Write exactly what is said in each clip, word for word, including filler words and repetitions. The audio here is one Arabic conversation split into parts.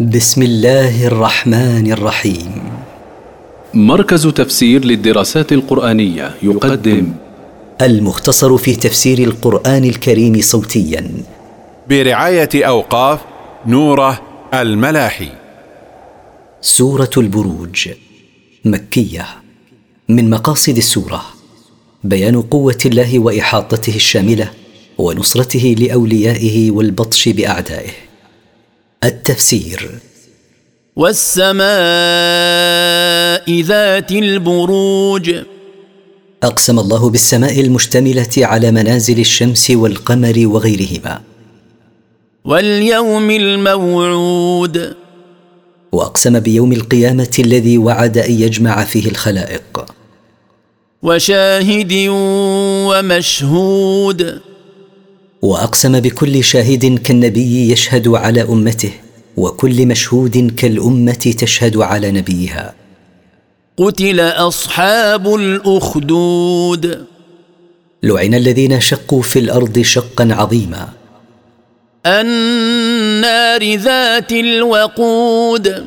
بسم الله الرحمن الرحيم. مركز تفسير للدراسات القرآنية يقدم المختصر في تفسير القرآن الكريم صوتيا برعاية أوقاف نورة الملاحي. سورة البروج مكية. من مقاصد السورة بيان قوة الله وإحاطته الشاملة ونصرته لأوليائه والبطش بأعدائه. التفسير: والسماء ذات البروج. أقسم الله بالسماء المشتملة على منازل الشمس والقمر وغيرهما. واليوم الموعود. وأقسم بيوم القيامة الذي وعد أن يجمع فيه الخلائق. وشاهد ومشهود. وأقسم بكل شاهد كالنبي يشهد على أمته، وكل مشهود كالأمة تشهد على نبيها. قتل أصحاب الأخدود. لعن الذين شقوا في الأرض شقا عظيما. النار ذات الوقود.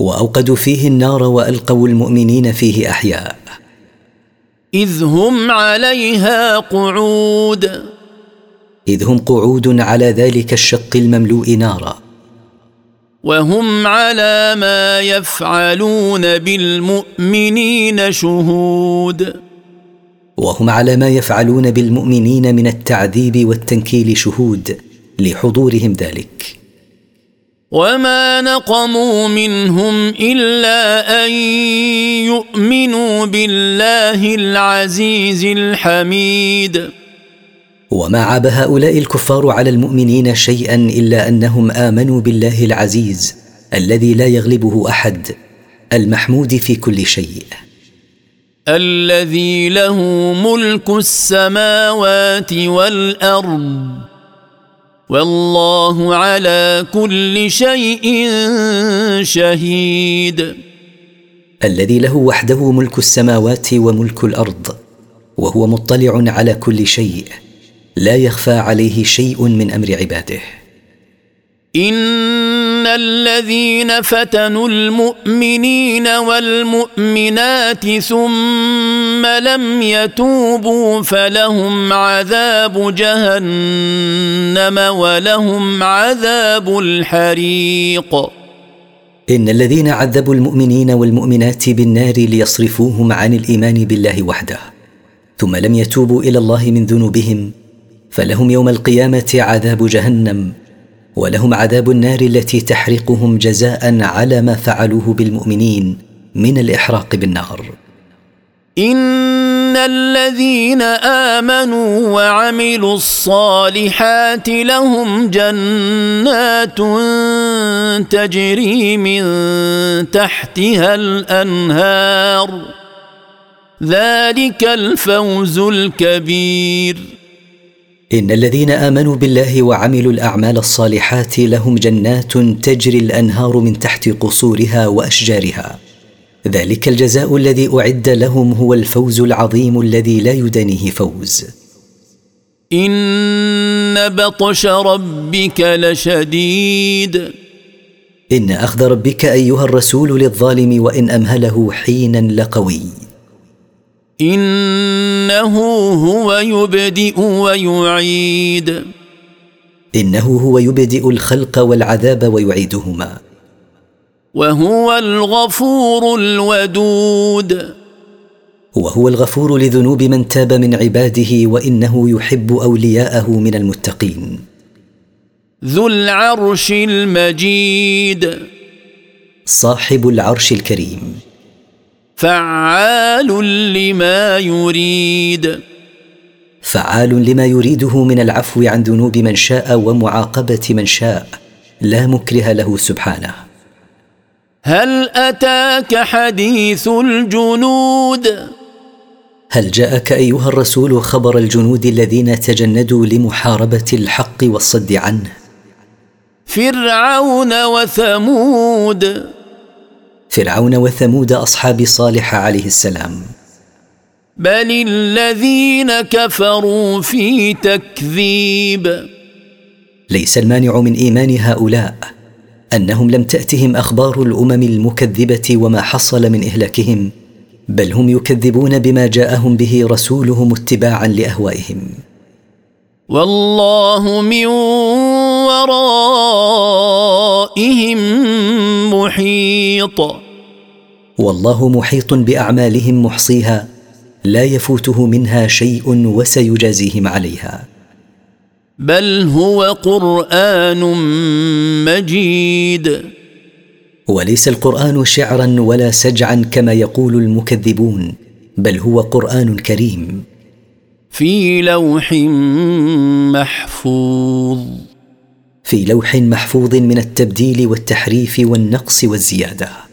وأوقدوا فيه النار وألقوا المؤمنين فيه أحياء. إذ هم عليها قعود. إذ هم قعود على ذلك الشق المملوء نارا. وهم على ما يفعلون بالمؤمنين شهود. وهم على ما يفعلون بالمؤمنين من التعذيب والتنكيل شهود لحضورهم ذلك. وما نقموا منهم إلا أن يؤمنوا بالله العزيز الحميد. وما عاب هؤلاء الكفار على المؤمنين شيئا إلا أنهم آمنوا بالله العزيز الذي لا يغلبه أحد المحمود في كل شيء. الذي له ملك السماوات والأرض والله على كل شيء شهيد. الذي له وحده ملك السماوات وملك الأرض، وهو مطلع على كل شيء لا يخفى عليه شيء من أمر عباده. إن الذين فتنوا المؤمنين والمؤمنات ثم لم يتوبوا فلهم عذاب جهنم ولهم عذاب الحريق. إن الذين عذبوا المؤمنين والمؤمنات بالنار ليصرفوهم عن الإيمان بالله وحده ثم لم يتوبوا إلى الله من ذنوبهم فلهم يوم القيامة عذاب جهنم ولهم عذاب النار التي تحرقهم جزاء على ما فعلوه بالمؤمنين من الإحراق بالنار. إن الذين آمنوا وعملوا الصالحات لهم جنات تجري من تحتها الأنهار، ذلك الفوز الكبير. إن الذين آمنوا بالله وعملوا الأعمال الصالحات لهم جنات تجري الأنهار من تحت قصورها وأشجارها، ذلك الجزاء الذي أعد لهم هو الفوز العظيم الذي لا يدانيه فوز. إن بطش ربك لشديد. إن أخذ ربك أيها الرسول للظالم وإن أمهله حينا لقوي. إنه هو يبدئ ويعيد. إنه هو يبدئ الخلق والعذاب ويعيدهما. وهو الغفور الودود. وهو الغفور لذنوب من تاب من عباده وإنه يحب أولياءه من المتقين. ذو العرش المجيد. صاحب العرش الكريم. فعال لما يريد. فعال لما يريده من العفو عن ذنوب من شاء ومعاقبة من شاء لا مكره له سبحانه. هل أتاك حديث الجنود؟ هل جاءك أيها الرسول خبر الجنود الذين تجندوا لمحاربة الحق والصد عنه؟ فرعون وثمود. فرعون وثمود أصحاب صالح عليه السلام. بل الذين كفروا في تكذيب. ليس المانع من إيمان هؤلاء أنهم لم تأتهم أخبار الأمم المكذبة وما حصل من إهلاكهم، بل هم يكذبون بما جاءهم به رسولهم اتباعا لأهوائهم. والله من ورائهم محيط. والله محيط بأعمالهم محصيها، لا يفوته منها شيء وسيجازيهم عليها. بل هو قرآن مجيد. وليس القرآن شعرا ولا سجعا كما يقول المكذبون، بل هو قرآن كريم في لوح محفوظ. في لوح محفوظ من التبديل والتحريف والنقص والزيادة.